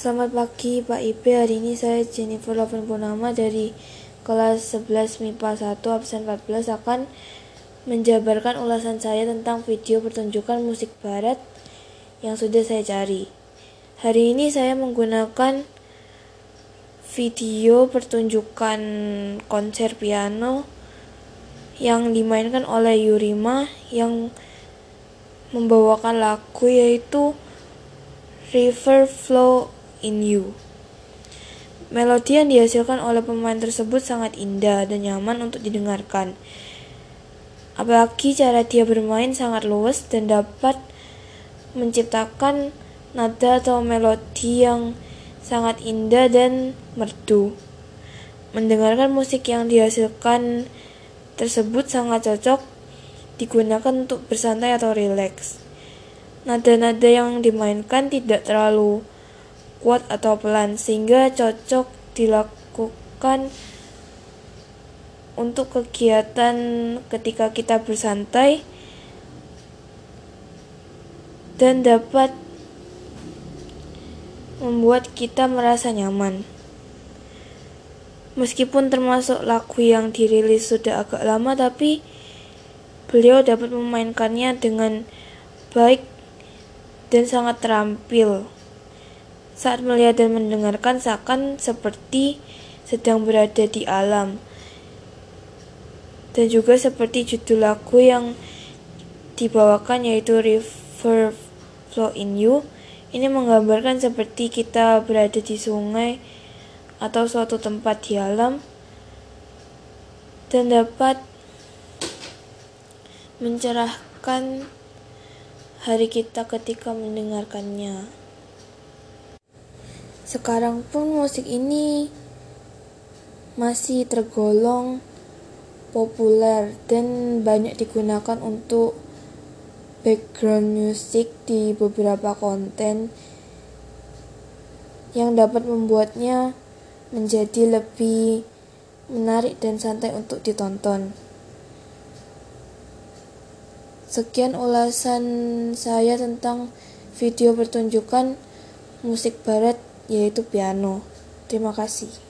Selamat pagi Pak Ibe, hari ini saya Jennifer Lovelyn Purnama dari kelas 11 MIPA 1 absen 14 akan menjabarkan ulasan saya tentang video pertunjukan musik barat yang sudah saya cari. Hari ini saya menggunakan video pertunjukan konser piano yang dimainkan oleh Yurima yang membawakan lagu yaitu River Flows in You. Melodi yang dihasilkan oleh pemain tersebut sangat indah dan nyaman untuk didengarkan. Apalagi cara dia bermain sangat luwes dan dapat menciptakan nada atau melodi yang sangat indah dan merdu. Mendengarkan musik yang dihasilkan tersebut sangat cocok digunakan untuk bersantai atau rileks. Nada-nada yang dimainkan tidak terlalu kuat atau pelan sehingga cocok dilakukan untuk kegiatan ketika kita bersantai dan dapat membuat kita merasa nyaman. Meskipun termasuk lagu yang dirilis sudah agak lama, tapi beliau dapat memainkannya dengan baik dan sangat terampil. Saat melihat dan mendengarkan seakan seperti sedang berada di alam. Dan juga seperti judul lagu yang dibawakan yaitu River Flows in You. Ini menggambarkan seperti kita berada di sungai atau suatu tempat di alam dan dapat mencerahkan hari kita ketika mendengarkannya. Sekarang pun musik ini masih tergolong populer dan banyak digunakan untuk background music di beberapa konten yang dapat membuatnya menjadi lebih menarik dan santai untuk ditonton. Sekian ulasan saya tentang video pertunjukan musik barat yaitu piano. Terima kasih.